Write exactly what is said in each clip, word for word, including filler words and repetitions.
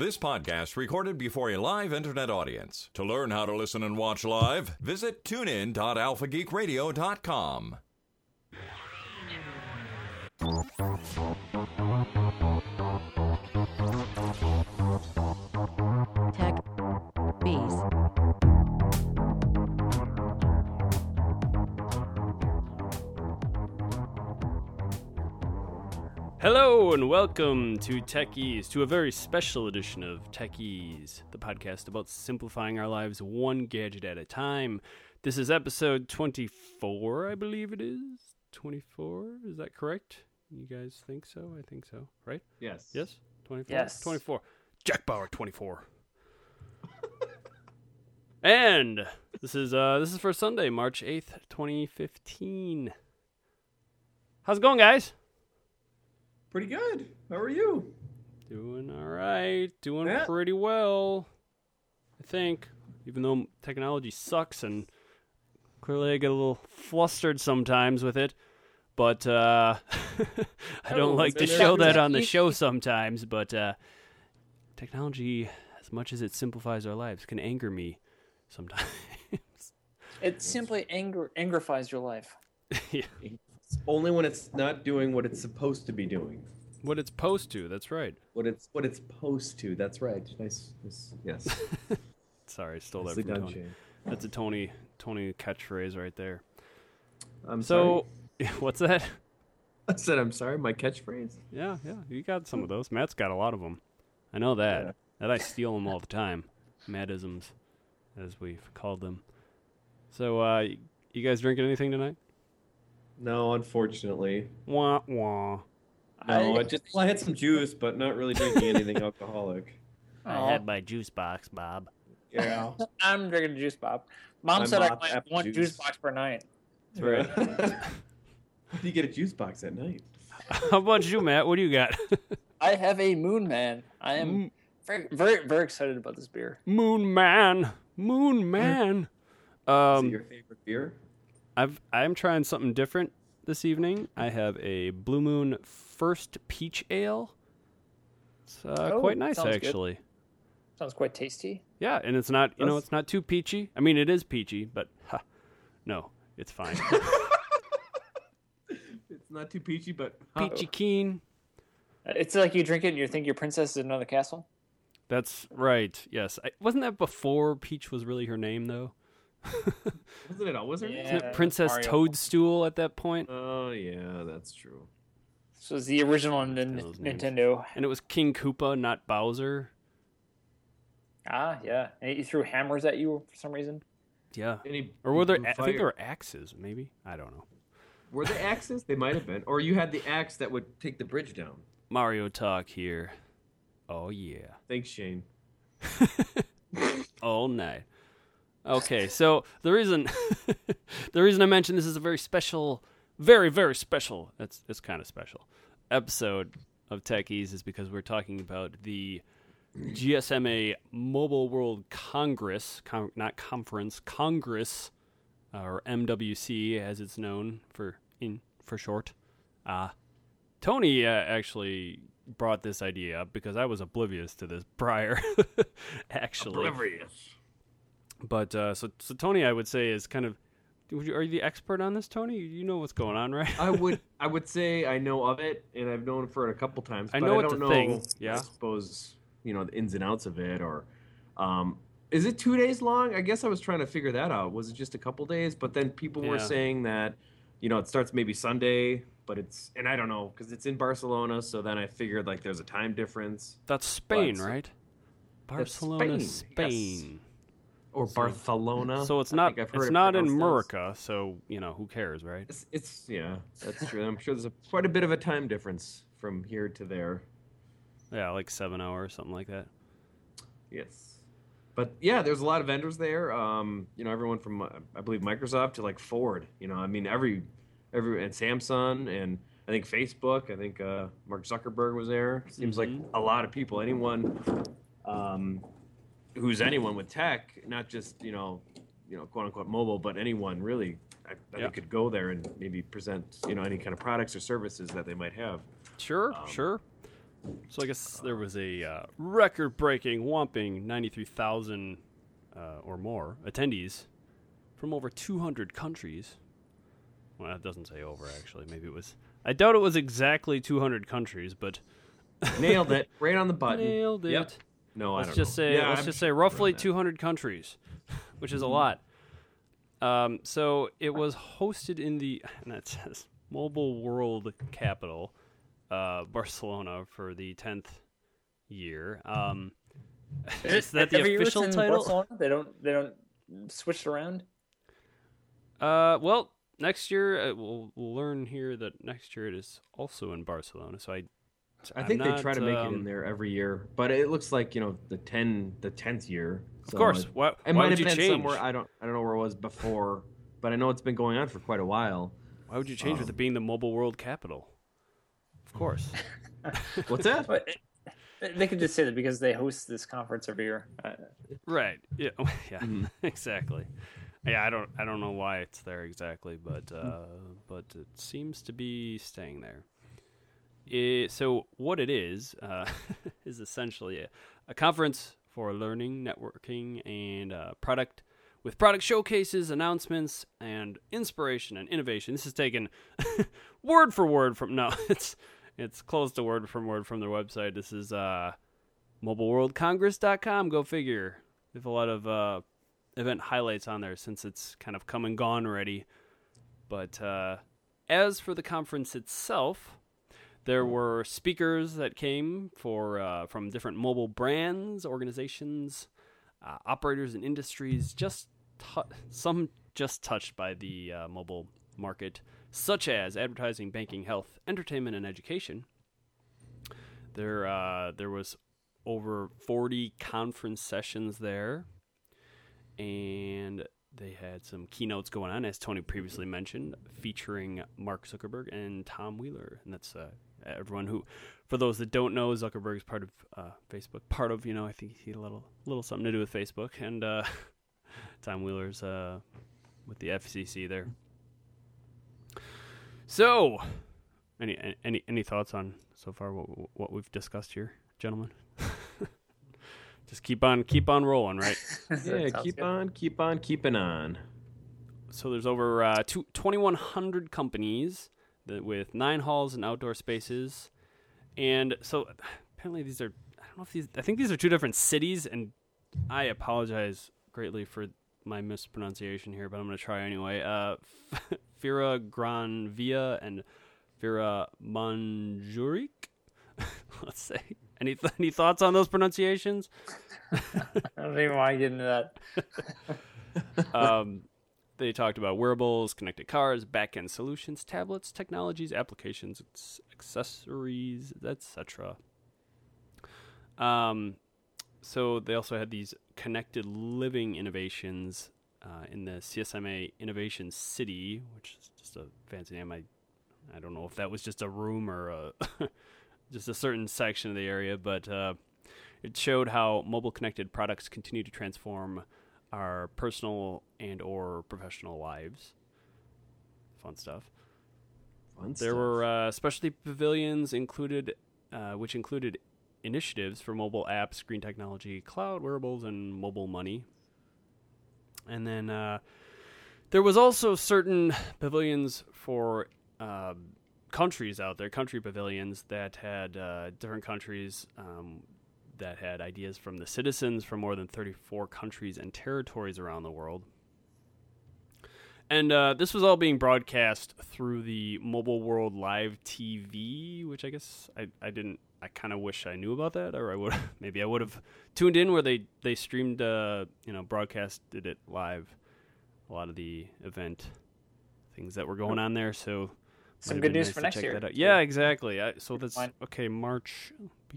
This podcast recorded before a live internet audience. To learn how to listen and watch live, visit tune in dot alpha geek radio dot com. TechEase. Hello and welcome to TechEase, to a very special edition of TechEase, the podcast about simplifying our lives one gadget at a time. This is episode twenty-four, I believe it is. twenty-four, is that correct? You guys think so? I think so, right? Yes. Yes? twenty-four? Yes. twenty-four. Jack Bauer, twenty-four. And this is uh, this is for Sunday, March eighth, twenty fifteen. How's it going, guys? Pretty good. How are you? Doing all right. Doing yeah. pretty well, I think. Even though technology sucks and clearly I get a little flustered sometimes with it. But uh, I don't like to show that on the show sometimes. But uh, technology, as much as it simplifies our lives, can anger me sometimes. It simply anger angrifies your life. Yeah. Only when it's not doing what it's supposed to be doing. What it's supposed to, that's right. What it's what it's supposed to, that's right. Nice, nice yes. Sorry, I stole that from done, Tony. Shane. That's a Tony Tony catchphrase right there. I'm so, sorry. What's that? I said I'm sorry, my catchphrase? Yeah, yeah, you got some of those. Matt's got a lot of them. I know that. Yeah. That I steal them all the time. Mattisms, as we've called them. So, uh, you guys drinking anything tonight? No, unfortunately. Wah, wah. No, I, I just well, I had some juice, but not really drinking anything alcoholic. I oh. had my juice box, Bob. Yeah. I'm drinking juice, Bob. Mom my said I want one juice. juice box per night. That's right. You get a juice box at night. How about you, Matt? What do you got? I have a Moon Man. I am mm. very, very, very excited about this beer. Moon Man. Moon Man. Mm. Um, Is it your favorite beer? I've, I'm trying something different this evening. I have a Blue Moon First Peach Ale. It's uh, oh, quite nice, sounds actually. Good. Sounds quite tasty. Yeah, and it's not, you know, it's not too peachy. I mean, it is peachy, but ha, no, it's fine. It's not too peachy, but huh. Peachy keen. It's like you drink it and you think your princess is in another castle. That's right. Yes, I, wasn't that before Peach was really her name though? Wasn't it always her name? Yeah, it Princess Mario. Toadstool at that point? Oh, yeah, that's true. So it's the original N- Nintendo. Names. And it was King Koopa, not Bowser. Ah, yeah. And he threw hammers at you for some reason? Yeah. He, or were there, I think there were axes, maybe? I don't know. Were there axes? They might have been. Or you had the axe that would take the bridge down. Mario talk here. Oh, yeah. Thanks, Shane. All night. Okay, so the reason the reason I mentioned this is a very special, very, very special, that's it's kind of special, episode of TechEase is because we're talking about the G S M A Mobile World Congress, con- not conference, Congress, uh, or M W C as it's known for in for short. Uh, Tony uh, actually brought this idea up because I was oblivious to this prior, actually. Oblivious. But uh, so so Tony, I would say is kind of, would you, are you the expert on this, Tony? You know what's going on, right? I would I would say I know of it, and I've known for it a couple times. I but know I don't it's a know, thing. Yeah, I suppose you know the ins and outs of it, or um, is it two days long? I guess I was trying to figure that out. Was it just a couple days? But then people yeah. were saying that you know it starts maybe Sunday, but it's and I don't know because it's in Barcelona. So then I figured like there's a time difference. That's Spain, but, right? Barcelona, that's Spain. Spain. Yes. Or so, Barcelona. So it's not it's not in Murica, so, you know, who cares, right? It's, it's yeah, that's true. I'm sure there's a, quite a bit of a time difference from here to there. Yeah, like seven hours, something like that. Yes. But, yeah, there's a lot of vendors there. Um, you know, everyone from, uh, I believe, Microsoft to, like, Ford. You know, I mean, every, every and Samsung and I think Facebook. I think uh, Mark Zuckerberg was there. Seems mm-hmm. like a lot of people. Anyone... Um, who's anyone with tech, not just, you know, you know, quote unquote mobile, but anyone really I, I yeah. could go there and maybe present, you know, any kind of products or services that they might have. Sure. Um, sure. So I guess there was a uh, record-breaking, whopping ninety-three thousand uh, or more attendees from over two hundred countries. Well, that doesn't say over, actually. Maybe it was... I doubt it was exactly two hundred countries, but... Nailed it. Right on the button. Nailed it. Yep. No, let's I don't just know. Say, yeah, let's I'm just say roughly two hundred countries, which is a lot. Um, so it was hosted in the... And that says Mobile World Capital... Uh, Barcelona for the tenth year. Um, is that the official title? Barcelona? They don't they don't switch it around. Uh, well, next year uh, we'll, we'll learn here that next year it is also in Barcelona. So I, I I'm think not, they try to make um, it in there every year, but it looks like you know the ten the tenth year. So of course, it, why, it why might have been change? somewhere I don't I don't know where it was before, but I know it's been going on for quite a while. Why would you change um, with it being the Mobile World Capital? Of course. What's that? They could just say that because they host this conference every year. Uh, right. Yeah. Yeah. Mm-hmm. Exactly. Yeah. I don't. I don't know why it's there exactly, but uh, but it seems to be staying there. It, so what it is uh, is essentially a, a conference for learning, networking, and uh, product. With product showcases, announcements, and inspiration and innovation. This is taken word for word from no, it's it's close to word from word from their website. This is uh, mobile world congress dot com. Go figure. There's a lot of uh, event highlights on there since it's kind of come and gone already. But uh, as for the conference itself, there were speakers that came for uh, from different mobile brands, organizations. Uh, operators and industries, just tu- some just touched by the uh, mobile market, such as advertising, banking, health, entertainment, and education. There, uh, there was over forty conference sessions there, and they had some keynotes going on, as Tony previously mentioned, featuring Mark Zuckerberg and Tom Wheeler, and that's uh, everyone who. For those that don't know, Zuckerberg's part of uh, Facebook. Part of, you know, I think he had a little, little something to do with Facebook. And uh, Tom Wheeler's uh, with the F C C there. So, any any any thoughts on so far what what we've discussed here, gentlemen? Just keep on keep on rolling, right? Yeah, keep good. on keep on keeping on. So there's over uh, two, twenty-one hundred companies that, with nine halls and outdoor spaces. And so apparently these are, I don't know if these, I think these are two different cities, and I apologize greatly for my mispronunciation here, but I'm going to try anyway. Uh, Fira Gran Via and Fira Manjuric, let's say. Any th- any thoughts on those pronunciations? I don't even want to get into that. um, they talked about wearables, connected cars, back-end solutions, tablets, technologies, applications, accessories, et cetera. Um, so they also had these connected living innovations uh, in the G S M A Innovation City, which is just a fancy name. I, I don't know if that was just a room or a just a certain section of the area, but uh, it showed how mobile-connected products continue to transform our personal and or professional lives. Fun stuff. Fun there stuff. were uh, specialty pavilions included, uh, which included initiatives for mobile apps, screen technology, cloud wearables, and mobile money. And then uh, there was also certain pavilions for uh, countries out there, country pavilions that had uh, different countries um that had ideas from the citizens from more than thirty-four countries and territories around the world. And uh, this was all being broadcast through the Mobile World Live T V, which I guess I, I didn't, I kind of wish I knew about that, or I would, maybe I would have tuned in where they, they streamed, uh, you know, broadcasted it live, a lot of the event things that were going on there. So some good news nice for next year. Yeah, exactly. I, so that's, okay, March...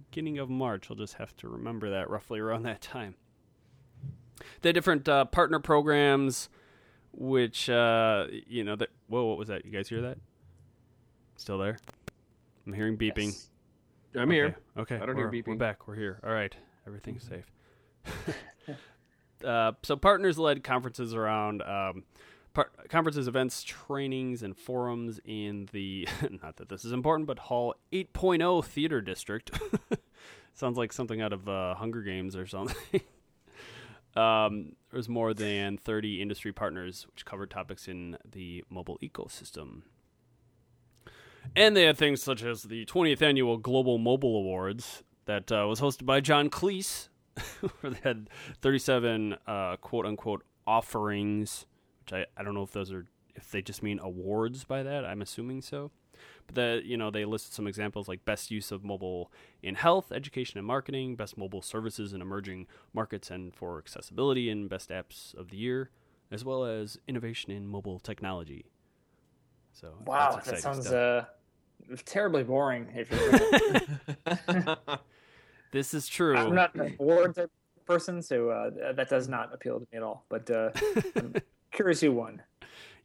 Beginning of March, I'll just have to remember that roughly around that time. The different uh, partner programs, which uh, you know, that whoa, what was that? You guys hear that? Still there? I'm hearing beeping. Yes. I'm okay. here. Okay, I don't we're, hear beeping. We're back. We're here. All right, everything's safe. uh, so partners-led conferences around um, Part, conferences, events, trainings, and forums in the, not that this is important, but Hall eight point oh Theater District. Sounds like something out of uh, Hunger Games or something. um, there's more than thirty industry partners which covered topics in the mobile ecosystem. And they had things such as the twentieth Annual Global Mobile Awards that uh, was hosted by John Cleese, where they had thirty-seven uh, quote-unquote offerings, which I, I don't know if those are, if they just mean awards by that. I'm assuming so. But that, you know, they listed some examples like best use of mobile in health, education and marketing, best mobile services in emerging markets and for accessibility, and best apps of the year, as well as innovation in mobile technology. So wow, that sounds uh, terribly boring. If you're This is true. I'm not an award type person, so uh, that does not appeal to me at all. But uh, I'm curious who won.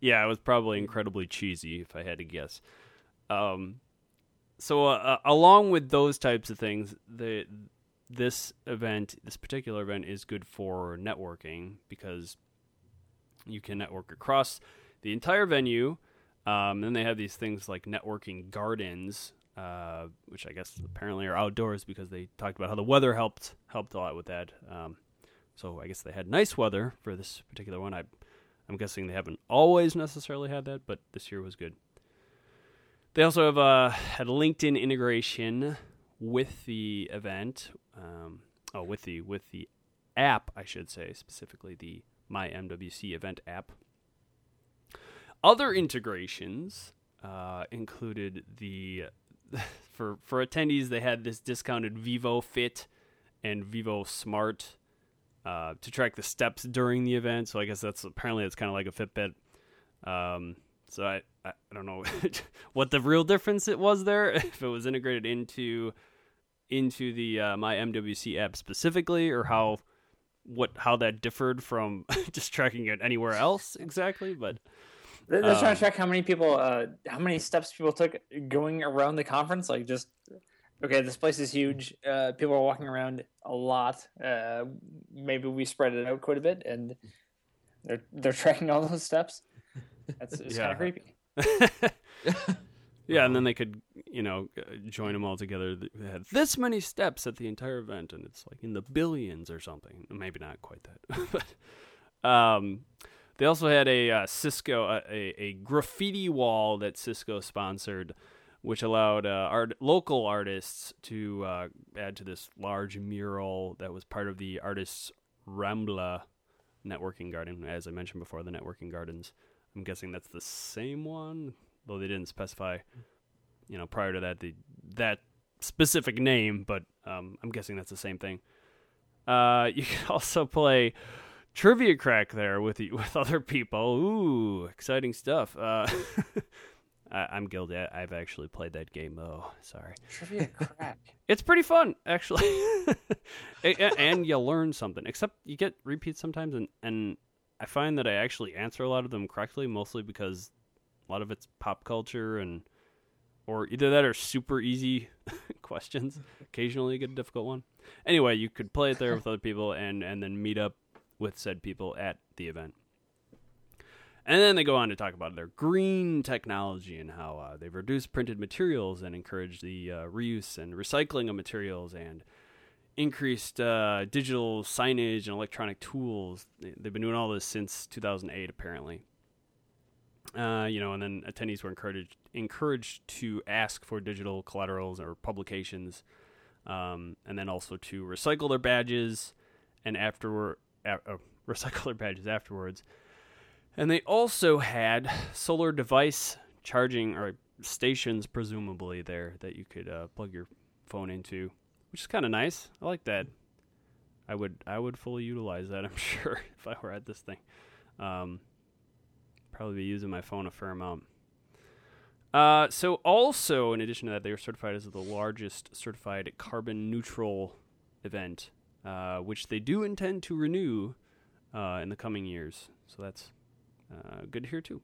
Yeah, it was probably incredibly cheesy if I had to guess. Um, so uh, along with those types of things, the this event, this particular event, is good for networking because you can network across the entire venue. Um, then they have these things like networking gardens, uh, which I guess apparently are outdoors because they talked about how the weather helped helped a lot with that. Um, so I guess they had nice weather for this particular one. I, I'm guessing they haven't always necessarily had that, but this year was good. They also have uh, had LinkedIn integration with the event, um, oh, with the with the app, I should say, specifically the My M W C event app. Other integrations uh, included the for for attendees. They had this discounted Vivo Fit and Vivo Smart uh, to track the steps during the event. So I guess that's apparently it's kind of like a Fitbit. Um, so I, I don't know what the real difference it was there. If it was integrated into into the uh, My M W C app specifically, or how what how that differed from just tracking it anywhere else exactly, but. They're um, trying to track how many people, uh, how many steps people took going around the conference. Like, just okay, this place is huge. Uh, people are walking around a lot. Uh, maybe we spread it out quite a bit, and they're they're tracking all those steps. That's it's yeah. kind of creepy. Yeah, and then they could, you know, join them all together. They had this many steps at the entire event, and it's like in the billions or something. Maybe not quite that, but. Um, They also had a uh, Cisco, a, a, a graffiti wall that Cisco sponsored, which allowed uh, art, local artists to uh, add to this large mural that was part of the Artists' Rambla networking garden. As I mentioned before, the networking gardens. I'm guessing that's the same one, though they didn't specify, you know, prior to that the that specific name. But um, I'm guessing that's the same thing. Uh, you can also play Trivia Crack there with with other people. Ooh, exciting stuff. Uh, I, I'm guilty. I, I've actually played that game. Oh, sorry. Trivia Crack. It's pretty fun, actually. and, and you learn something, except you get repeats sometimes, and, and I find that I actually answer a lot of them correctly, mostly because a lot of it's pop culture, and or either that or super easy questions. Occasionally you get a difficult one. Anyway, you could play it there with other people and, and then meet up with said people at the event. And then they go on to talk about their green technology and how uh, they've reduced printed materials and encouraged the uh, reuse and recycling of materials and increased uh, digital signage and electronic tools. They've been doing all this since two thousand eight, apparently. Uh, you know, and then attendees were encouraged encouraged to ask for digital collaterals or publications, um, and then also to recycle their badges and afterward, recycler badges afterwards. And they also had solar device charging or stations, presumably there, that you could uh, plug your phone into, which is kind of nice. I like that. I would I would fully utilize that, I'm sure, if I were at this thing. Um, probably be using my phone a fair amount. Uh, so also, in addition to that, they were certified as the largest certified carbon neutral event, Uh, which they do intend to renew uh, in the coming years. So that's uh, good to hear, too.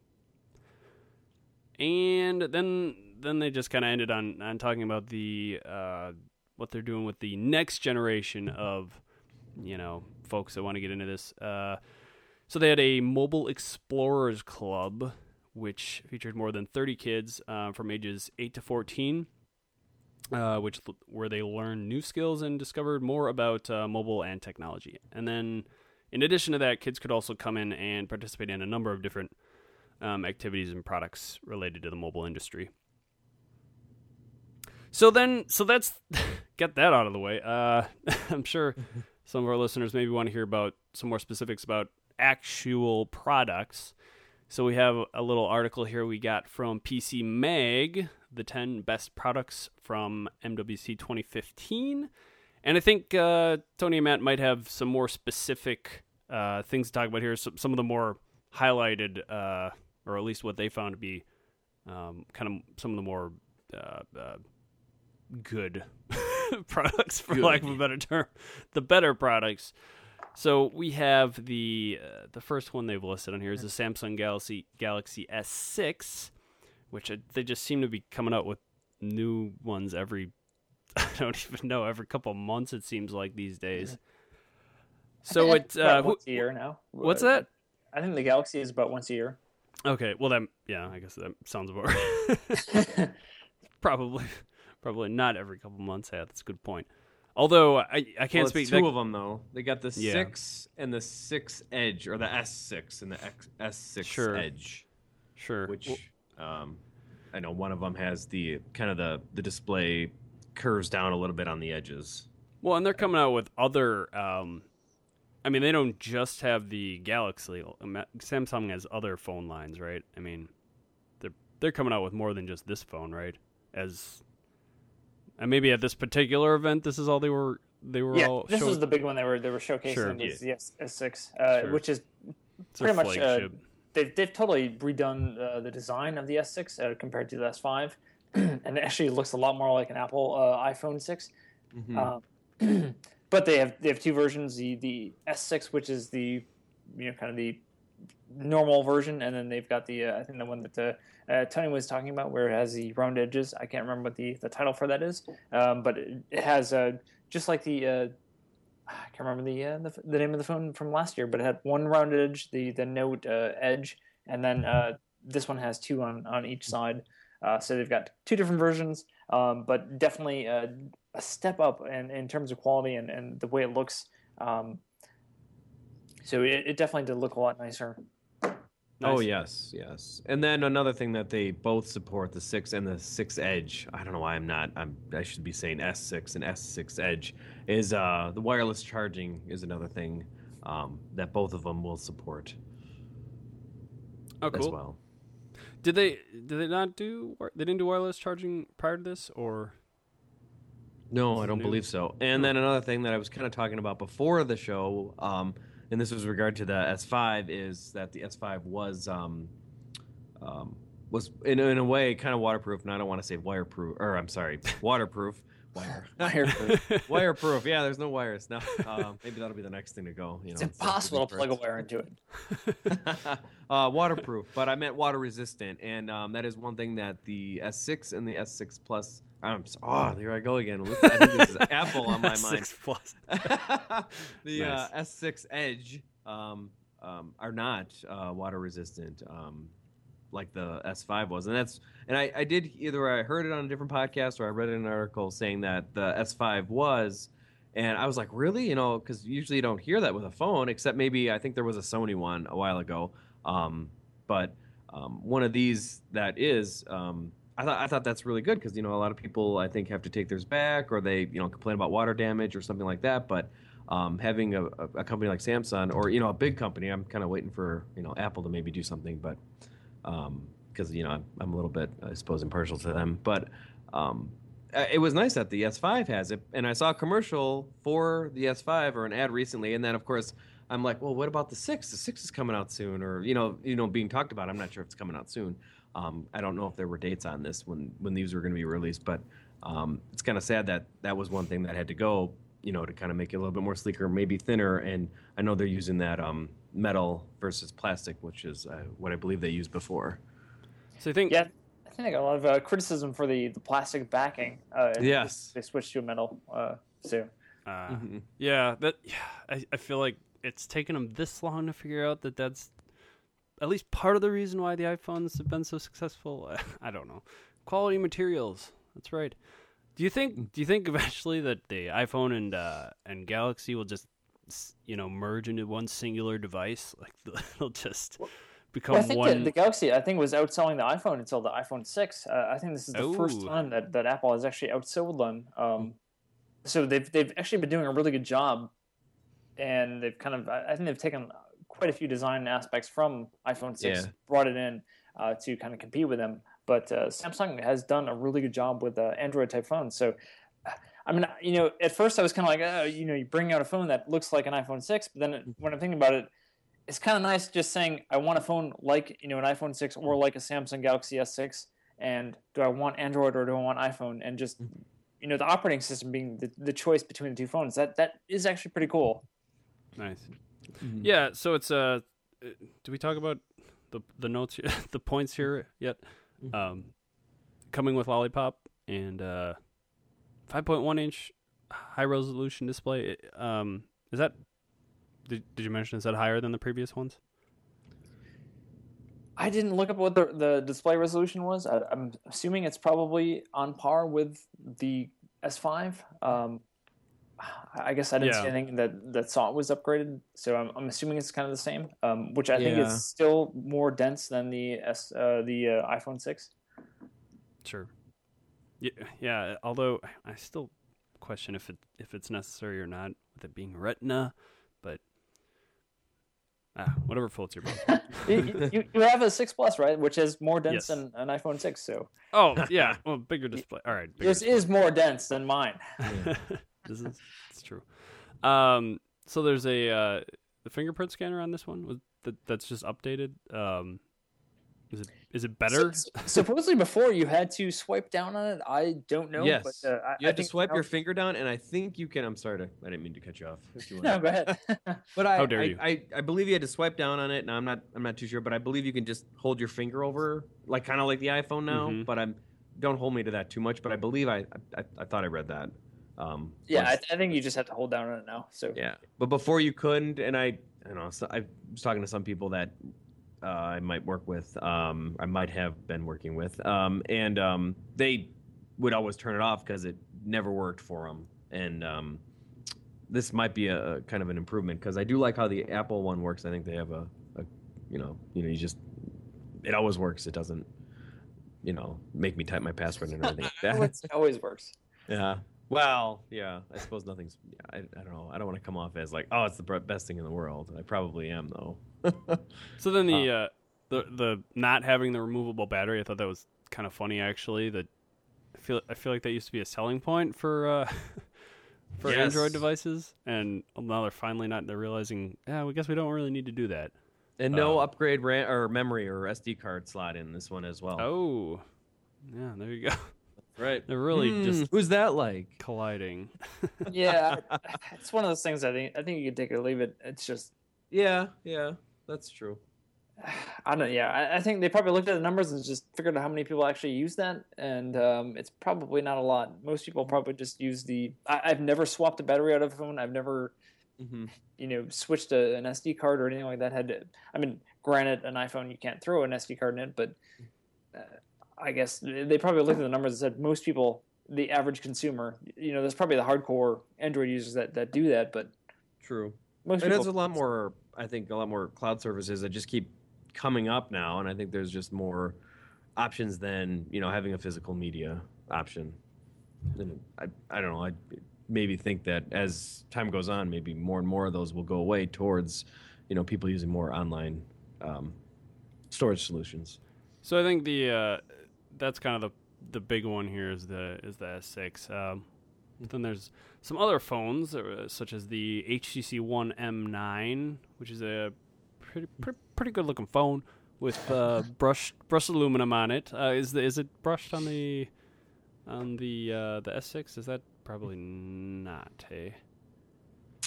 And then then they just kind of ended on, on talking about the uh, what they're doing with the next generation of, you know, folks that want to get into this. Uh, So they had a Mobile Explorers Club, which featured more than thirty kids uh, from ages eight to fourteen, uh, which where they learned new skills and discovered more about uh, mobile and technology. And then, in addition to that, kids could also come in and participate in a number of different um, activities and products related to the mobile industry. So then, so that's get that out of the way. Uh, I'm sure some of our listeners maybe want to hear about some more specifics about actual products. So we have a little article here we got from P C Mag, the ten best products from M W C twenty fifteen. And I think uh, Tony and Matt might have some more specific uh, things to talk about here. So, some of the more highlighted, uh, or at least what they found to be um, kind of some of the more... Uh, uh, good products, for good. lack of a better term, the better products. So we have the uh, the first one they've listed on here is the Samsung Galaxy Galaxy S six, which uh, they just seem to be coming out with new ones every, I don't even know, every couple of months it seems like these days. So it's uh, who, once a year now. What's that? I think the Galaxy is about once a year. Okay, well then, yeah, I guess that sounds about right. Probably. Probably not every couple months. Yeah, that's a good point. Although I, I can't well, speak. Two that... of them though. They got the yeah. six and the six Edge, or the S six and the S six sure. Edge. Sure. Which well, um, I know one of them has the kind of the, the display curves down a little bit on the edges. Well, and they're coming out with other. Um, I mean, they don't just have the Galaxy. Samsung has other phone lines, right? I mean, they're they're coming out with more than just this phone, right? As And maybe at this particular event, this is all they were. They were yeah, all. This show- was the big one they were they were showcasing. Sure. Is the S six, uh, sure. which is it's pretty much uh, they've they've totally redone uh, the design of the S six uh, compared to the S five, and it actually looks a lot more like an Apple uh, iPhone six. Mm-hmm. Uh, but they have they have two versions: the the S six, which is the you know kind of the normal version, and then they've got the uh, I think the one that the, uh, Tony was talking about, where it has the round edges. I can't remember what the, the title for that is, um, but it, it has uh, just like the uh, I can't remember the, uh, the the name of the phone from last year, but it had one rounded edge, the the Note uh, Edge, and then uh, this one has two on on each side. Uh, so they've got two different versions, um, but definitely uh, a step up in, in terms of quality and, and the way it looks. Um, so it, it definitely did look a lot nicer. Nice. Oh, yes, yes. And then another thing that they both support, the six and the six Edge, I don't know why I'm not, I'm, I should be saying S six and S six Edge, is uh, the wireless charging is another thing um, that both of them will support. Oh, cool. As well. Did they, did they not do, they didn't do wireless charging prior to this, or? No, I don't new? believe so. And no. then another thing that I was kind of talking about before the show, um, and this was regard to the S five, is that the S five was um, um, was in, in a way kind of waterproof, and I don't want to say wireproof, or I'm sorry, waterproof, wire, wireproof, wireproof. Yeah, there's no wires now. Um, maybe that'll be the next thing to go. You know, it's impossible to plug a wire into it. uh, waterproof, but I meant water resistant, and um, that is one thing that the S six and the S six Plus. I'm so, oh, here I go again. I think this is Apple on my mind. Plus. The nice. uh, S six Edge um, um, are not uh, water resistant um, like the S five was, and that's and I, I did either I heard it on a different podcast or I read an article saying that the S five was, and I was like, really, you know, because usually you don't hear that with a phone, except maybe I think there was a Sony one a while ago, um, but um, one of these that is. Um, I thought I thought that's really good because, you know, a lot of people, I think, have to take theirs back, or they, you know, complain about water damage or something like that. But um, having a, a company like Samsung, or, you know, a big company, I'm kind of waiting for, you know, Apple to maybe do something. But because, um, you know, I'm, I'm a little bit, I suppose, impartial to them. But um, it was nice that the S five has it. And I saw a commercial for the S five or an ad recently. And then, of course, I'm like, well, what about the six? The six is coming out soon, or, you know, you know, being talked about. I'm not sure if it's coming out soon. Um, I don't know if there were dates on this when, when these were going to be released, but um, it's kind of sad that that was one thing that had to go, you know, to kind of make it a little bit more sleeker, maybe thinner. And I know they're using that um, metal versus plastic, which is uh, what I believe they used before. So I think, yeah, I think I got a lot of uh, criticism for the, the plastic backing. Uh, yes, they switched to a metal uh, soon. Uh, mm-hmm. Yeah, that. Yeah, I, I feel like it's taken them this long to figure out that that's at least part of the reason why the iPhones have been so successful. I don't know. Quality materials. That's right. Do you think? Do you think eventually that the iPhone and uh, and Galaxy will just, you know, merge into one singular device? Like they'll just become well, I think one. The, the Galaxy, I think, was outselling the iPhone until the iPhone six. Uh, I think this is the Ooh. first time that, that Apple has actually outsold them. Um, so they've they've actually been doing a really good job, and they've kind of I think they've taken quite a few design aspects from iPhone six, yeah. brought it in uh, to kind of compete with them. But uh, Samsung has done a really good job with uh, Android-type phones. So, I mean, you know, at first I was kind of like, oh, you know, you bring out a phone that looks like an iPhone six. But then it, when I'm thinking about it, it's kind of nice just saying I want a phone like, you know, an iPhone six or like a Samsung Galaxy S six. And do I want Android or do I want iPhone? And just, you know, the operating system being the, the choice between the two phones. That that is actually pretty cool. Nice. Mm-hmm. Yeah, so it's uh, – do we talk about the, the notes, here, the points here yet? Um, coming with Lollipop and uh, five point one inch high resolution display. Um, is that did, did you mention is that higher than the previous ones? I didn't look up what the, the display resolution was. I, I'm assuming it's probably on par with the S five. Um, I guess I didn't yeah. see anything that, that saw it was upgraded, so I'm, I'm assuming it's kind of the same, um, which I yeah. think is still more dense than the S, uh, the uh, iPhone six. Sure. Yeah, yeah. Although I still question if it if it's necessary or not with it being Retina, but ah, whatever floats your boat. you, you, you have a six Plus, right, which is more dense yes. than an iPhone six. So. Oh yeah, well, bigger display. All right. This display. Is more dense than mine. Yeah. This is it's true. Um, so there's a uh, the fingerprint scanner on this one with that that's just updated. Um, is it is it better? So, supposedly before you had to swipe down on it. I don't know. Yes, but, uh, I, you had to swipe now... your finger down, and I think you can. I'm sorry, to, I didn't mean to cut you off. If you want. No, go ahead. But I, How dare I, you? I I believe you had to swipe down on it, and I'm not I'm not too sure, but I believe you can just hold your finger over, like kind of like the iPhone now. Mm-hmm. But I'm don't hold me to that too much. But I believe I I, I thought I read that. Um, yeah, I, th- I think you just have to hold down on it now. So yeah, but before you couldn't, and I, I don't know, so I was talking to some people that uh, I might work with, um, I might have been working with, um, and um, they would always turn it off because it never worked for them. And um, this might be a, a kind of an improvement because I do like how the Apple one works. I think they have a, a, you know, you know, you just it always works. It doesn't, you know, make me type my password and everything. Like that it always works. Yeah. Well, yeah, I suppose nothing's. I, I don't know. I don't want to come off as like, oh, it's the best thing in the world. I probably am though. So then the uh, uh, the the not having the removable battery, I thought that was kind of funny actually. That I feel I feel like that used to be a selling point for uh, for yes. Android devices, and now they're finally not. They're realizing, yeah, we guess we don't really need to do that. And uh, no upgrade RAM or memory or S D card slot in this one as well. Oh, yeah, there you go. Right, they're really mm, just who's that like colliding? Yeah, it's one of those things. I think I think you can take it or leave it. It's just yeah, yeah, that's true. I don't. Yeah, I, I think they probably looked at the numbers and just figured out how many people actually use that, and um, it's probably not a lot. Most people probably just use the. I, I've never swapped a battery out of a phone. I've never, mm-hmm. you know, switched a, an S D card or anything like that. Had to, I mean, granted, an iPhone you can't throw an S D card in it, but. Uh, I guess they probably looked at the numbers and said most people, the average consumer, you know, there's probably the hardcore Android users that, that do that, but true. Most people, there's a lot more, I think, a lot more cloud services that just keep coming up now, and I think there's just more options than you know having a physical media option. And I, I don't know. I maybe think that as time goes on, maybe more and more of those will go away towards, you know, people using more online um, storage solutions. So I think the. Uh... That's kind of the the big one here is the is the S six. Um, but then there's some other phones uh, such as the H T C One M nine, which is a pretty pretty, pretty good looking phone with uh, brushed brushed aluminum on it. Uh, is the is it brushed on the on the uh, the S six? Is that probably not? Eh?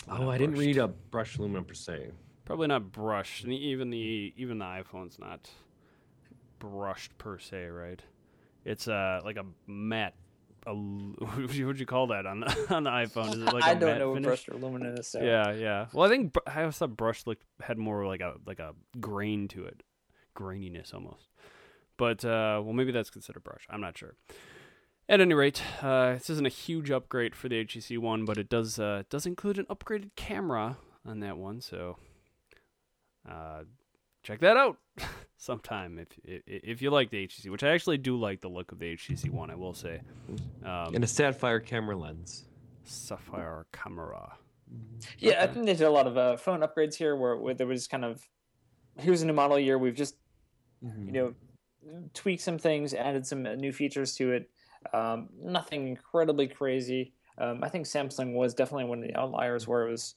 Not oh, I brushed. Didn't read a brushed aluminum per se. Probably not brushed. And even the even the iPhone's not brushed per se, right? It's uh, like a matte a, what do you call that on the, on the iPhone? Is it like I a don't know finish? What brushed aluminum is. So. Yeah, yeah. Well, I think I always thought brush looked had more like a like a grain to it, graininess almost. But uh, well, maybe that's considered brush. I'm not sure. At any rate, uh, this isn't a huge upgrade for the H T C One, but it does uh, it does include an upgraded camera on that one. So uh, check that out sometime if, if if you like the H T C, which I actually do like the look of the H T C One, I will say. Um, and a sapphire camera lens. Sapphire camera. Yeah, okay. I think they did a lot of uh, phone upgrades here, where, where there was kind of here's a new model year. We've just mm-hmm. you know tweaked some things, added some new features to it. Um, nothing incredibly crazy. Um, I think Samsung was definitely one of the outliers where it was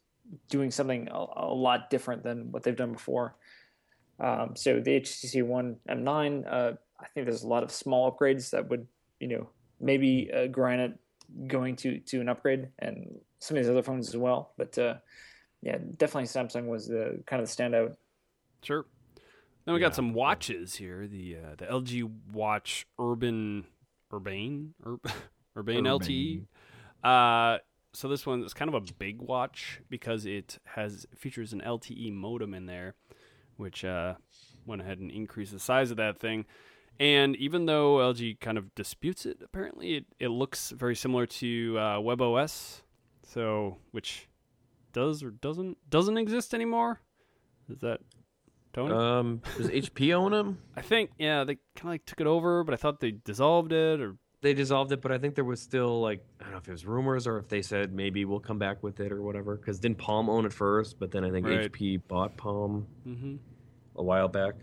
doing something a, a lot different than what they've done before. Um, so the H T C One M nine, uh, I think there's a lot of small upgrades that would, you know, maybe uh, grind it going to, to an upgrade and some of these other phones as well. But uh, yeah, definitely Samsung was the kind of the standout. Sure. Then we yeah. got some watches here. The uh, the L G Watch Urban. Urbane, Ur- Urbane, Urbane L T E. Uh, so this one is kind of a big watch because it has features an L T E modem in there, which uh, went ahead and increased the size of that thing. And even though L G kind of disputes it, apparently it, it looks very similar to uh, WebOS, so which does or doesn't doesn't exist anymore. Is that? Tony? Um, does H P own them? I think, yeah, they kind of like took it over, but I thought they dissolved it, or they dissolved it. But I think there was still like I don't know if it was rumors or if they said maybe we'll come back with it or whatever. Because didn't Palm own it first? But then I think right. H P bought Palm mm-hmm. a while back.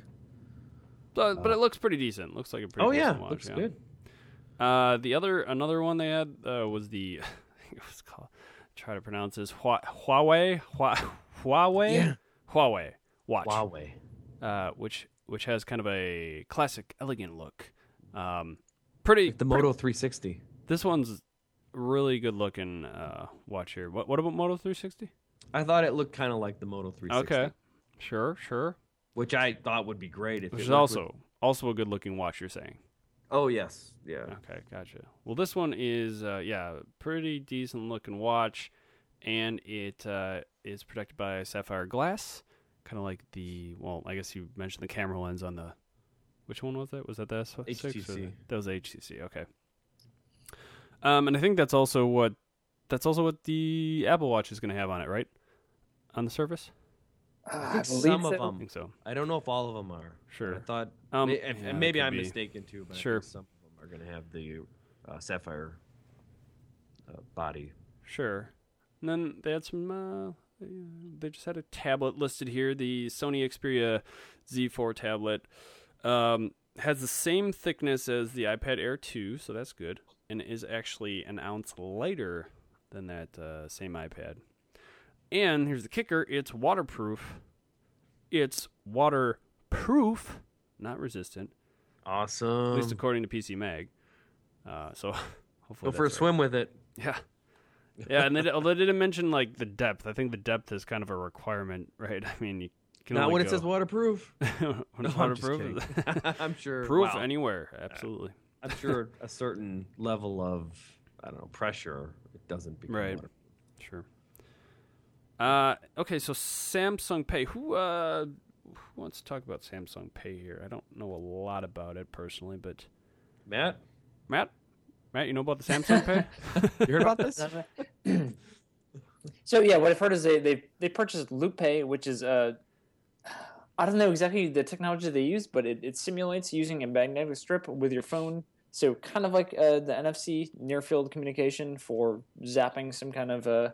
But, uh, but it looks pretty decent. Looks like a pretty. Oh decent yeah, watch, looks yeah. good. Uh, the other another one they had uh, was the I think it was called try to pronounce this Huawei Huawei yeah. Huawei. Watch, Huawei. Uh, which which has kind of a classic, elegant look. Um, pretty like the Moto pretty, three sixty. This one's really good looking uh, watch here. What what about Moto three sixty? I thought it looked kind of like the Moto three sixty. Okay, sure, sure. Which I thought would be great. If which it is also with... also a good looking watch. You're saying? Oh yes, yeah. Okay, gotcha. Well, this one is uh, yeah, pretty decent looking watch, and it uh, is protected by sapphire glass. Kind of like the, well, I guess you mentioned the camera lens on the, which one was that? Was that the S six? H T C. That was H T C, okay. Um, and I think that's also what, that's also what the Apple Watch is going to have on it, right? On the Surface? Uh, I think I some so. of them. I think so. I don't know if all of them are. Sure. I thought, um, may, if, yeah, and maybe I'm be. mistaken too, but sure. I think some of them are going to have the uh, sapphire uh, body. Sure. And then they had some, uh, they just had a tablet listed here. The Sony Xperia Z four tablet um, has the same thickness as the iPad Air two, so that's good, and is actually an ounce lighter than that uh, same iPad. And here's the kicker. It's waterproof. It's waterproof, not resistant. Awesome. At least according to P C Mag. Uh, so hopefully Go for a right. swim with it. Yeah. Yeah, and they, although they didn't mention like the depth, I think the depth is kind of a requirement, right? I mean, you can not only when go... it says waterproof. when no, it's waterproof, I'm, I'm sure proof wow. anywhere, absolutely. I'm sure a certain level of I don't know pressure it doesn't become right. waterproof. Sure. Uh, okay, so Samsung Pay. Who uh, who wants to talk about Samsung Pay here? I don't know a lot about it personally, but Matt, Matt. Matt, you know about the Samsung Pay? You heard about this? So yeah, what I've heard is they they they purchased Loop Pay, which is uh, I don't know exactly the technology they use, but it, it simulates using a magnetic strip with your phone. So kind of like uh, the N F C near field communication for zapping some kind of a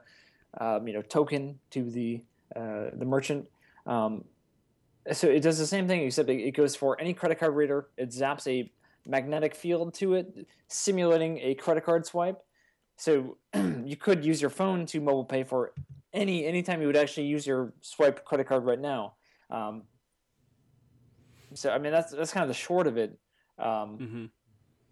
uh, um, you know token to the uh, the merchant. Um, so it does the same thing except it, it goes for any credit card reader. It zaps a magnetic field to it, simulating a credit card swipe. So you could use your phone to mobile pay for any anytime you would actually use your swipe credit card right now. Um, so I mean that's that's kind of the short of it. Um, mm-hmm.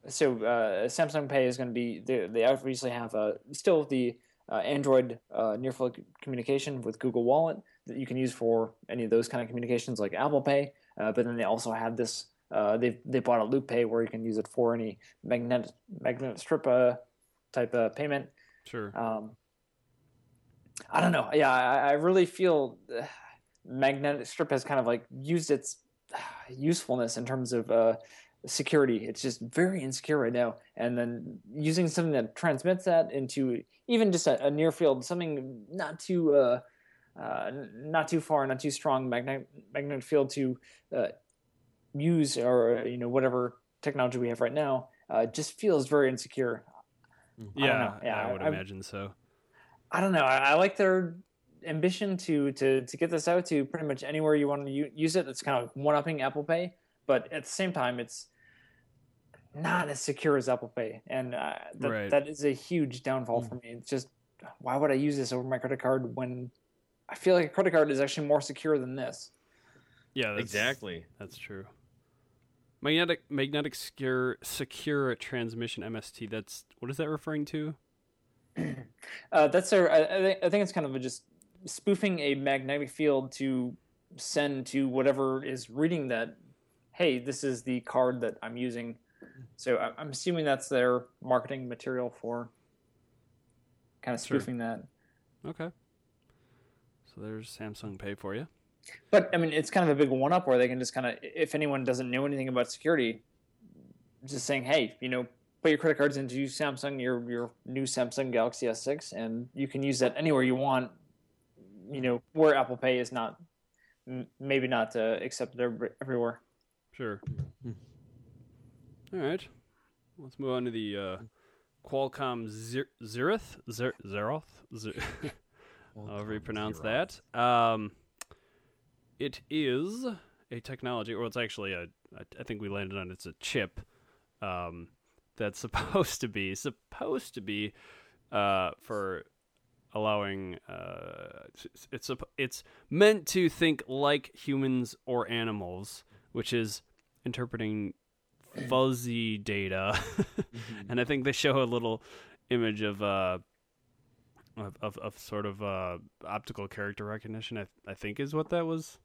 So uh, Samsung Pay is going to be they, they obviously have uh, still the uh, Android uh, near field communication with Google Wallet that you can use for any of those kind of communications like Apple Pay. Uh, but then they also have this. Uh, they they bought a Loop Pay where you can use it for any magnet magnet strip uh, type of payment. Sure. Um, I don't know. Yeah, I, I really feel uh, magnetic strip has kind of like used its uh, usefulness in terms of uh, security. It's just very insecure right now. And then using something that transmits that into even just a, a near field, something not too uh, uh, not too far, not too strong magnetic magnetic field to uh, use or you know whatever technology we have right now, uh, just feels very insecure. Yeah, I, yeah, I would I, imagine so. I don't know. I, I like their ambition to, to to get this out to pretty much anywhere you want to u- use it. It's kind of one-upping Apple Pay, but at the same time, it's not as secure as Apple Pay, and uh, th- right. that is a huge downfall mm. for me. It's just, why would I use this over my credit card when I feel like a credit card is actually more secure than this? Yeah, that's, exactly. That's true. Magnetic magnetic secure secure transmission M S T. That's what is that referring to? Uh, that's a, I, I think it's kind of a just spoofing a magnetic field to send to whatever is reading that, hey, this is the card that I'm using. So I, I'm assuming that's their marketing material for kind of spoofing sure. that. Okay. So there's Samsung Pay for you. But, I mean, it's kind of a big one-up where they can just kind of, if anyone doesn't know anything about security, just saying, hey, you know, put your credit cards into Samsung, your your new Samsung Galaxy S six, and you can use that anywhere you want. You know where Apple Pay is not, m- maybe not uh, accepted everywhere. Sure. Hmm. All right, let's move on to the uh, Qualcomm Zer- Zeroth Zer- Zeroth. Zer- however you pronounce Zeroth. that. Um, it is a technology, or it's actually a. I think we landed on it's a chip. Um. That's supposed to be supposed to be uh, for allowing. Uh, it's, it's it's meant to think like humans or animals, which is interpreting fuzzy data. Mm-hmm. And I think they show a little image of uh, of, of of sort of uh, optical character recognition. I I think is what that was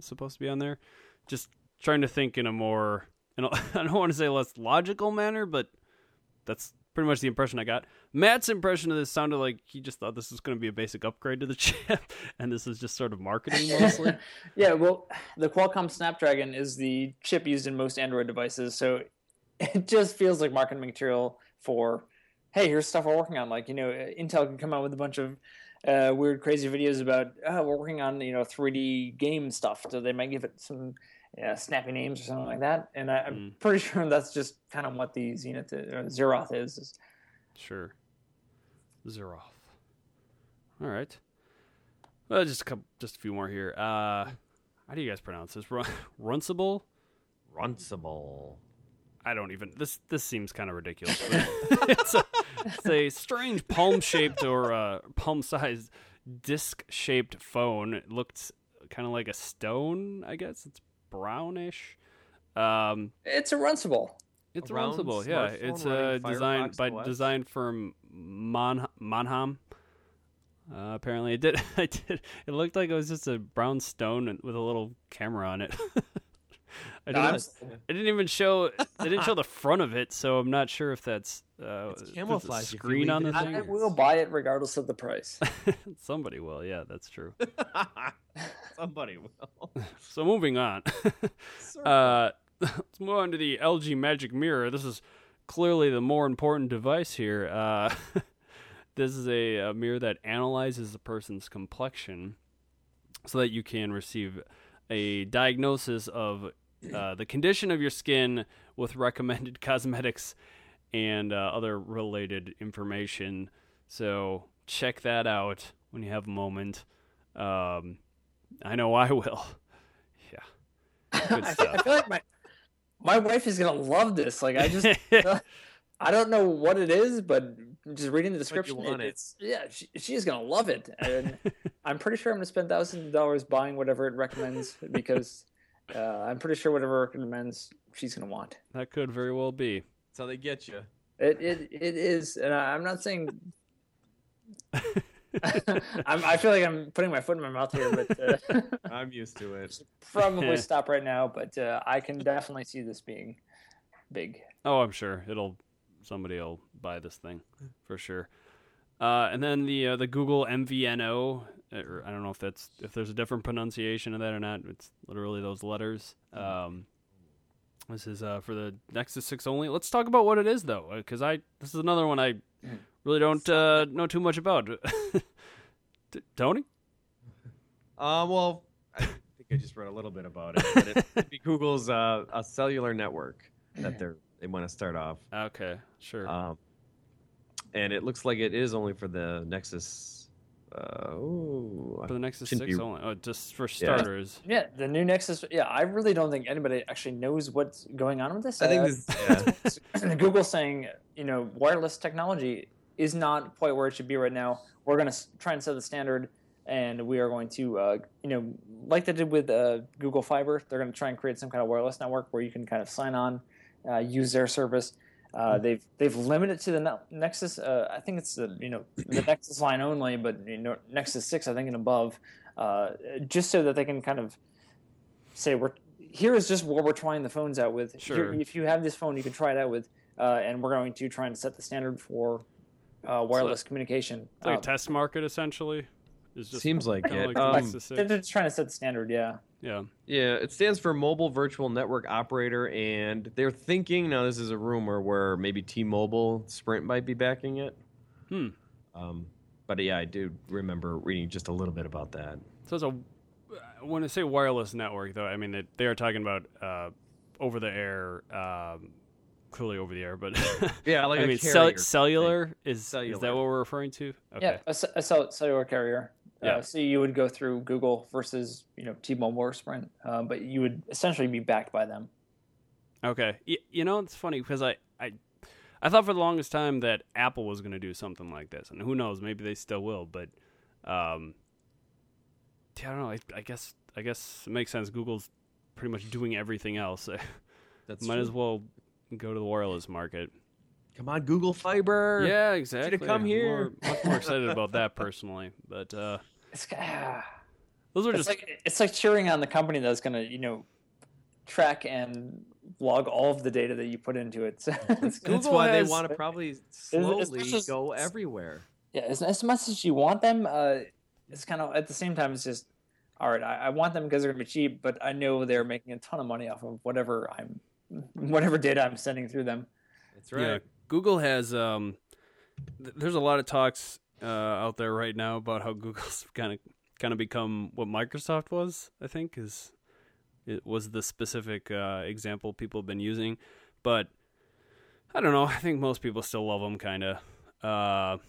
supposed to be on there. Just trying to think in a more. And I don't want to say less logical manner, but that's pretty much the impression I got. Matt's impression of this sounded like he just thought this was going to be a basic upgrade to the chip, and this is just sort of marketing mostly. Yeah, well, the Qualcomm Snapdragon is the chip used in most Android devices, so it just feels like marketing material for, hey, here's stuff we're working on. Like, you know, Intel can come out with a bunch of uh, weird, crazy videos about, oh, we're working on, you know, three D game stuff, so they might give it some... Yeah, snappy names or something like that, and I, I'm mm. pretty sure that's just kind of what the Zenith is, or Zeroth is, is. Sure, Zeroth. All right. Well, just a couple, just a few more here. Uh, how do you guys pronounce this? Run- Runcible. Runcible. I don't even. This this seems kind of ridiculous. it's, a, it's a strange palm-shaped or uh, palm-sized disc-shaped phone. It looked kind of like a stone, I guess. It's brownish. Um, it's a Runcible. It's a Runcible, yeah. It's uh, designed by O S. Design firm Mon- Monham. Uh, apparently, it did. I did. It looked like it was just a brown stone with a little camera on it. I, didn't, no, I didn't even show. They didn't show the front of it, so I'm not sure if that's uh, it's camouflage screen on the thing. I will buy it regardless of the price. Somebody will. Yeah, that's true. Somebody will. So moving on. uh, let's move on to the L G Magic Mirror. This is clearly the more important device here. Uh, this is a, a mirror that analyzes a person's complexion so that you can receive a diagnosis of uh, the condition of your skin with recommended cosmetics and uh, other related information. So check that out when you have a moment. Um, I know I will. Yeah. I, feel, I feel like my my wife is gonna love this. Like I just, uh, I don't know what it is, but just reading the description, it, it. it's yeah, she, she's gonna love it. And I'm pretty sure I'm gonna spend thousands of dollars buying whatever it recommends because uh, I'm pretty sure whatever it recommends, she's gonna want. That could very well be. That's how they get you. It it it is, and I, I'm not saying. I'm, I feel like I'm putting my foot in my mouth here, but uh, I'm used to it. Probably stop right now, but uh, I can definitely see this being big. Oh, I'm sure it'll somebody will buy this thing for sure. Uh, and then the uh, the Google M V N O, or I don't know if that's if there's a different pronunciation of that or not. It's literally those letters. Um, this is uh, for the Nexus six only. Let's talk about what it is though, because I this is another one I really don't uh, know too much about. Tony? Uh, well, I think I just read a little bit about it. But it, it'd be Google's uh, a cellular network that they're they want to start off. Okay, sure. Um, And it looks like it is only for the Nexus. Uh, ooh, for the Nexus six be... only. Oh, just for starters. Yeah. yeah, the new Nexus. Yeah, I really don't think anybody actually knows what's going on with this. I uh, think this, yeah. Google's saying, you know, wireless technology is not quite where it should be right now. We're going to try and set the standard, and we are going to, uh, you know, like they did with uh, Google Fiber, they're going to try and create some kind of wireless network where you can kind of sign on, uh, use their service. Uh, they've they've limited to the ne- Nexus. Uh, I think it's the you know the Nexus line only, but you know, Nexus six I think and above, uh, just so that they can kind of say we're here is just what we're trying the phones out with. Sure. Here, if you have this phone, you can try it out with, uh, and we're going to try and set the standard for uh, wireless so, communication. It's like um, a test market essentially. It's just seems like it. Like um, Nexus six. They're just trying to set the standard. Yeah. Yeah. Yeah, it stands for Mobile Virtual Network Operator, and they're thinking, now this is a rumor, where maybe T-Mobile, Sprint might be backing it. Hmm. Um, but yeah, I do remember reading just a little bit about that. So it's a, when I say wireless network, though, I mean, it, they are talking about uh, over-the-air, um, clearly over-the-air, but... yeah, like I a mean, cell- cellular, is, cellular, is that what we're referring to? Okay. Yeah, a, a cell- cellular carrier. Yeah. Uh, so you would go through Google versus you know T-Mobile or Sprint, uh, but you would essentially be backed by them. Okay, you, you know it's funny because I, I I thought for the longest time that Apple was going to do something like this, and who knows, maybe they still will. But um, I don't know. I, I guess I guess it makes sense. Google's pretty much doing everything else. That's might true. As well go to the wireless market. Come on, Google Fiber. Yeah, exactly. Should have come here. I'm much more excited about that personally, but. Uh, It's, uh, Those are it's just like it's like cheering on the company that's going to you know track and log all of the data that you put into it. So that's why has, they want to probably slowly as as, go everywhere. Yeah, as, as much as you want them, uh, it's kind of at the same time it's just all right. I, I want them because they're going to be cheap, but I know they're making a ton of money off of whatever I'm whatever data I'm sending through them. That's right. Yeah, Google has um. Th- there's a lot of talks. Uh, out there right now about how Google's kind of kind of become what Microsoft was, I think, is it was the specific uh, example people have been using. But I don't know. I think most people still love them, kind of. Uh,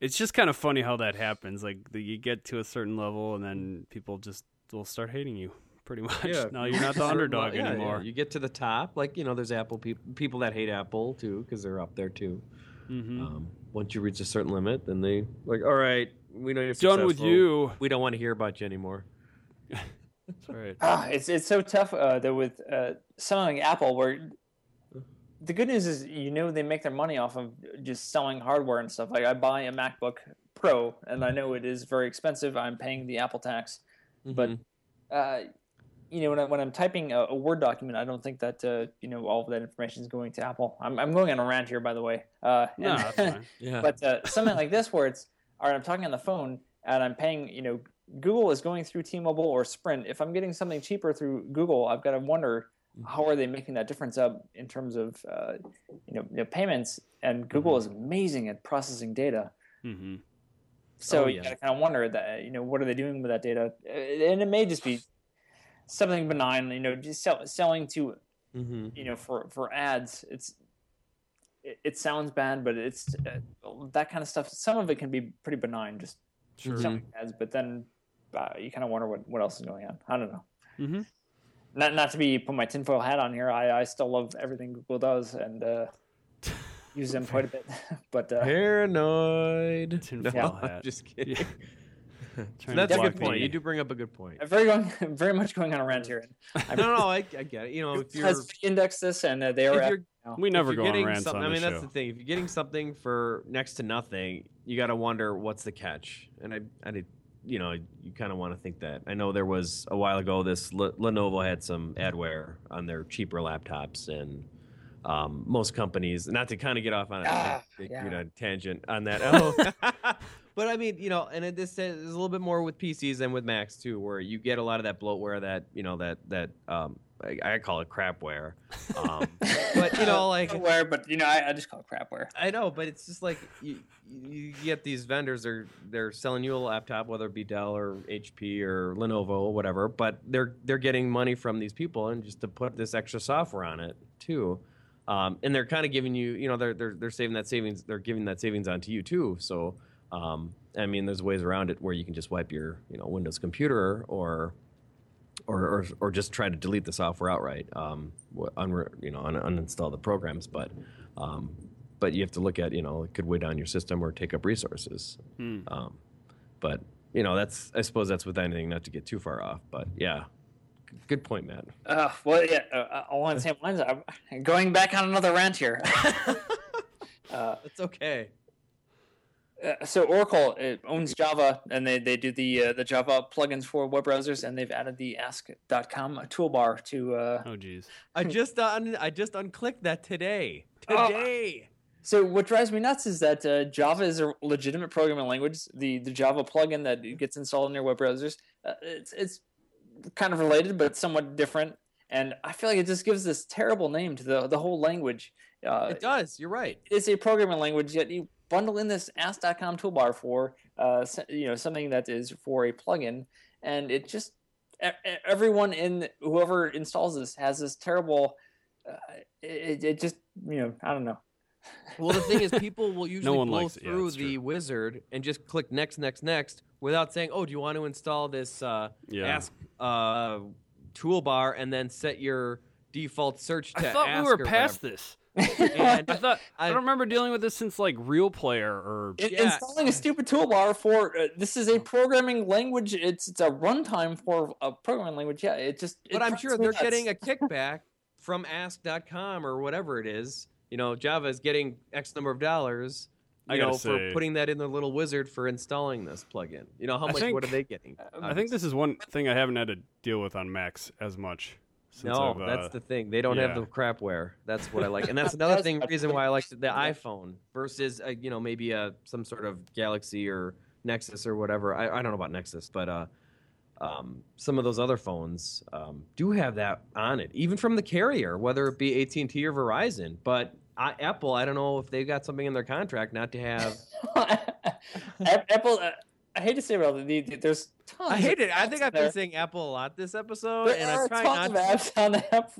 it's just kind of funny how that happens. Like the, you get to a certain level, and then people just will start hating you, pretty much. Yeah. Now you're not the underdog yeah, anymore. Yeah. You get to the top, like you know, there's Apple people people that hate Apple too because they're up there too. Mm-hmm. Um, once you reach a certain limit, then they like, all right, we know you're done with you. We don't want to hear about you anymore. That's right. Ah, it's it's so tough uh, though with uh, something like Apple, where the good news is you know they make their money off of just selling hardware and stuff. Like I buy a MacBook Pro, and I know it is very expensive. I'm paying the Apple tax, mm-hmm. but uh, you know when I, when I'm typing a, a Word document, I don't think that uh, you know all of that information is going to Apple. I'm I'm going on a rant here, by the way. Uh, no, and, that's fine. Yeah. But uh, something like this, where it's all right, I'm talking on the phone and I'm paying. You know, Google is going through T-Mobile or Sprint. If I'm getting something cheaper through Google, I've got to wonder how are they making that difference up in terms of uh, you know, you know payments. And Google mm-hmm. is amazing at processing data. Mm-hmm. So oh, you yeah. got to kind of wonder that you know what are they doing with that data, and it may just be. Something benign, you know, just sell, selling to, mm-hmm. you know, for, for ads. It's it, it sounds bad, but it's uh, that kind of stuff. Some of it can be pretty benign, just sure. selling ads. But then uh, you kind of wonder what, what else is going on. I don't know. Mm-hmm. Not not to be put my tinfoil hat on here. I, I still love everything Google does and uh, use them quite a bit. But uh, paranoid tinfoil no, hat. I'm just kidding. Yeah. So that's a good point. Me. You do bring up a good point. I'm very going, I'm very much going on a rant here. I mean, no, no, I, I get it. You know, if you're indexed this and uh, they are, at, no. we never go on rants on the show. I mean, that's the thing. If you're getting something for next to nothing, you got to wonder what's the catch. And I, I did, you know, you kind of want to think that. I know there was a while ago. This Le- Lenovo had some adware on their cheaper laptops, and Um, most companies, not to kind of get off on a ah, big, yeah. you know, tangent on that. Oh. But I mean, you know, and it, this is a little bit more with P Cs than with Macs too, where you get a lot of that bloatware, that you know, that that um, I, I call it crapware. Um, but you know, like crapware, but you know, I, I just call it crapware. I know, but it's just like you, you get these vendors are they're selling you a laptop, whether it be Dell or H P or Lenovo or whatever, but they're they're getting money from these people, and just to put this extra software on it too. Um, and they're kind of giving you, you know, they're they're they're saving that savings, they're giving that savings onto you too. So, um, I mean, there's ways around it where you can just wipe your, you know, Windows computer or, or or, or just try to delete the software outright, um, unre- you know, un- uninstall the programs. But, um, but you have to look at, you know, it could weigh down your system or take up resources. Hmm. Um, but you know, that's I suppose that's with anything, not to get too far off. But yeah. Good point, Matt. Uh, well, yeah, uh, along the same lines, I'm going back on another rant here. uh, it's okay. Uh, so Oracle it owns Java, and they, they do the uh, the Java plugins for web browsers, and they've added the ask dot com toolbar to. Uh... Oh, geez. I just un- I just unclicked that today. Today. Oh. So what drives me nuts is that uh, Java is a legitimate programming language. The the Java plugin that gets installed in your web browsers, uh, it's it's. kind of related but somewhat different, and I feel like it just gives this terrible name to the the whole language. Uh, it does. You're right. It's a programming language, yet you bundle in this ask dot com toolbar for uh, you know something that is for a plugin, and it just everyone in whoever installs this has this terrible. Uh, it, it just you know I don't know. Well, the thing is, people will usually no go through yeah, the true. wizard and just click next, next, next without saying, oh, do you want to install this uh, yeah. Ask uh, toolbar and then set your default search to Ask? I thought ask we were past whatever. this. And I thought I, I don't remember dealing with this since like Real Player or it, yeah. installing a stupid toolbar for uh, this is a programming language. It's it's a runtime for a programming language. Yeah, it just. But it I'm sure they're nuts. Getting a kickback from ask dot com or whatever it is. You know, Java is getting X number of dollars, you I know, say, for putting that in their little wizard for installing this plugin. You know, how I much, think, what are they getting? I think this is one thing I haven't had to deal with on Macs as much. Since no, I've, that's uh, the thing. They don't yeah. have the crapware. That's what I like. And that's another that's thing, reason why I like the iPhone versus, a, you know, maybe a, some sort of Galaxy or Nexus or whatever. I, I don't know about Nexus, but uh, um, some of those other phones um, do have that on it, even from the carrier, whether it be A T and T or Verizon. But I, Apple, I don't know if they've got something in their contract not to have. Apple, uh, I hate to say about the, the, there's tons. I hate it. I think I've been there. saying Apple a lot this episode, there and I try not. There are tons of apps on the app,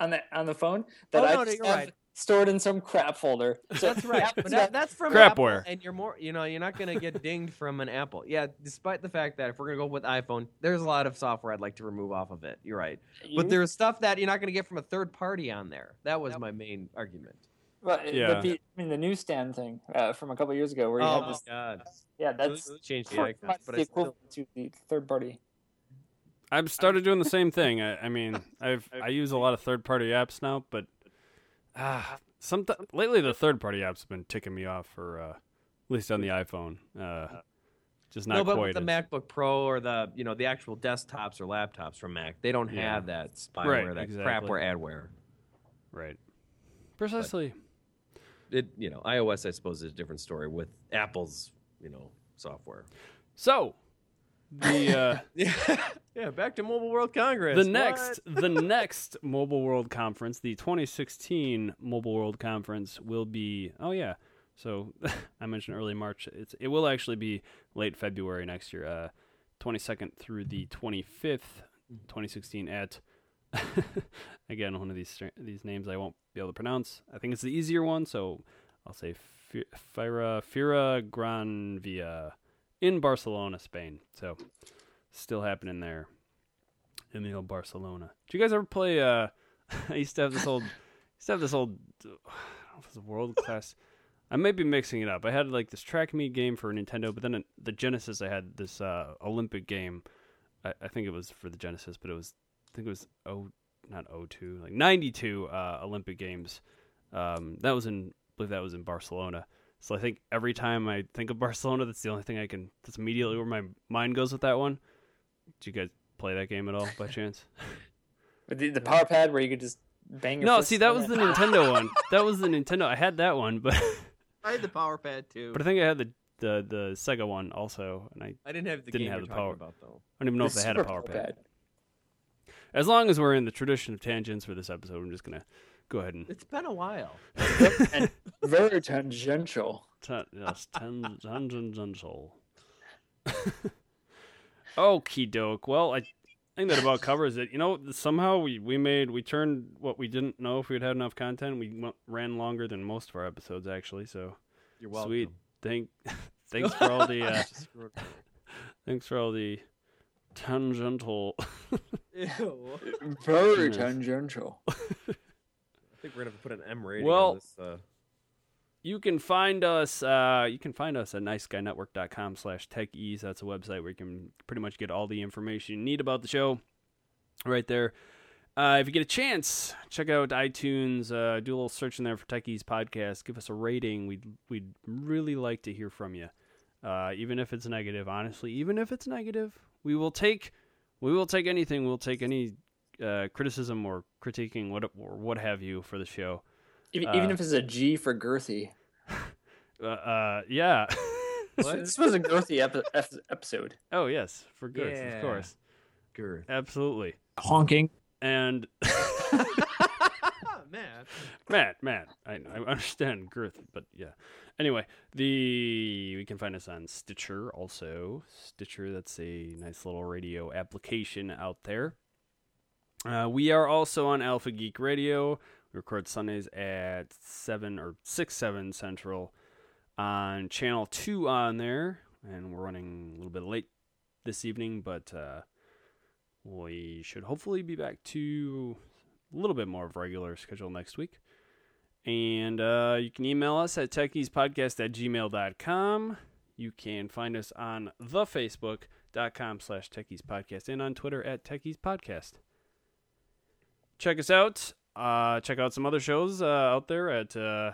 on the on the phone that oh, I no, just no, have right. stored in some crap folder. So that's right. But that, that's from crapware, Apple, and you're more. You know, you're not going to get dinged from an Apple. Yeah, despite the fact that if we're going to go with iPhone, there's a lot of software I'd like to remove off of it. You're right, you? But there's stuff that you're not going to get from a third party on there. That was yep. my main argument. Well, yeah. the, I mean the newsstand thing uh, from a couple of years ago, where you oh, have this. God. Yeah, that's changed the icon, but it's equivalent still... to the third party. I've started doing the same thing. I, I mean, I've I use a lot of third party apps now, but uh, some th- lately the third party apps have been ticking me off for uh, at least on the iPhone. Uh, just not quite. No, but quite with the as... MacBook Pro or the you know the actual desktops or laptops from Mac, they don't yeah. have that spyware, right, that exactly. crapware, adware. Right. Precisely. But, It, you know, iOS, I suppose, is a different story with Apple's, you know, software. So, the uh, yeah, yeah, back to Mobile World Congress. The what? next, the next Mobile World Conference, the twenty sixteen Mobile World Conference, will be. Oh yeah, so I mentioned early March. It's it will actually be late February next year, uh, twenty-second through the twenty-fifth, twenty sixteen at. Again, one of these these names I won't be able to pronounce. I think it's the easier one, so I'll say Fira Fira Gran Via in Barcelona, Spain. So, still happening there in the old Barcelona. Do you guys ever play? Uh, I used to have this old, used to have this old, I don't know if it's world class. I may be mixing it up. I had like this track meet game for Nintendo, but then in the Genesis I had this uh, Olympic game. I, I think it was for the Genesis, but it was. I think it was oh, not oh two, like ninety two uh, Olympic Games. Um, that was in, I believe that was in Barcelona. So I think every time I think of Barcelona, that's the only thing I can. That's immediately where my mind goes with that one. Did you guys play that game at all by chance? the, the Power Pad, where you could just bang your No, see, that was it. the Nintendo one. That was the Nintendo. I had that one, but I had the Power Pad too. But I think I had the the, the Sega one also, and I, I didn't have the didn't game have the power about though. I don't even know the if they had a Power Pad. Pad. As long as we're in the tradition of tangents for this episode, I'm just gonna go ahead and. It's been a while. Very tangential. Ten, yes, ten, tangential. Okie doke. Well, I think that about covers it. You know, somehow we, we made, we turned what we didn't know if we'd had enough content. We went, ran longer than most of our episodes, actually. So, you're welcome. Sweet. Thank, thanks for all the, uh, thanks for all the tangential. Ew. Very tangential. I think we're going to have to put an M rating well, on this. Uh... You can find us uh, you can find us at niceguynetwork.com slash TechEase. That's a website where you can pretty much get all the information you need about the show right there. Uh, if you get a chance, check out iTunes. Uh, do a little search in there for TechEase Podcast. Give us a rating. We'd, we'd really like to hear from you, uh, even if it's negative. Honestly, even if it's negative, we will take we will take anything. We'll take any uh, criticism or critiquing what or what have you for the show. Even, even uh, if it's a G for girthy. Uh, uh, yeah. This was a girthy epi- episode. Oh, yes. For girth, yeah. Of course. Girth. Absolutely. Honking. And... Matt. Matt, Matt. I, I understand girth, but yeah. Anyway, the we can find us on Stitcher also. Stitcher, that's a nice little radio application out there. Uh, we are also on Alpha Geek Radio. We record Sundays at seven or six seven central on channel two on there, and we're running a little bit late this evening, but uh, we should hopefully be back to a little bit more of a regular schedule next week. And uh, you can email us at techies podcast at gmail dot com. You can find us on the facebook dot com slash techiespodcast and on Twitter at techiespodcast. Check us out. Uh, check out some other shows uh, out there at, uh,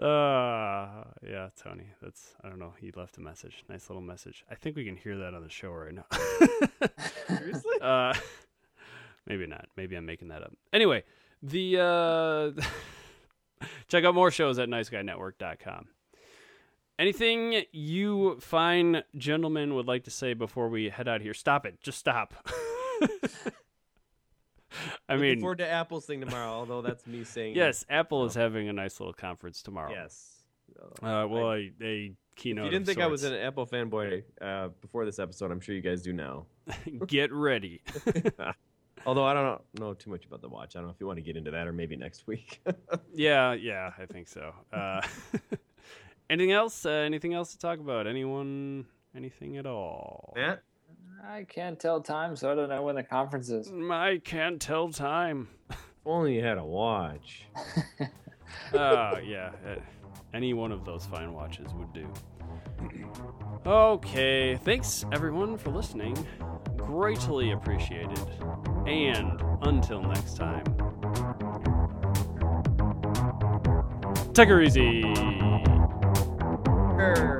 uh, yeah, Tony, that's, I don't know, he left a message, nice little message. I think we can hear that on the show right now. Seriously? Uh, maybe not, maybe I'm making that up. Anyway, the, uh, check out more shows at nice guy network dot com. Anything you fine gentlemen would like to say before we head out here? Stop it, just stop. I mean, looking forward to Apple's thing tomorrow, although that's me saying yes. Apple is having a nice little conference tomorrow. Yes. Uh, well, I, a, a keynote. If you didn't think sorts. I was an Apple fanboy uh, before this episode, I'm sure you guys do now. Get ready. Although I don't know too much about the watch. I don't know if you want to get into that or maybe next week. yeah, yeah, I think so. Uh, anything else? Uh, anything else to talk about? Anyone? Anything at all? Matt? I can't tell time, so I don't know when the conference is. I can't tell time. If only you had a watch. Oh, uh, yeah. Any one of those fine watches would do. Okay. Thanks, everyone, for listening. Greatly appreciated. And until next time. Take her easy. Her.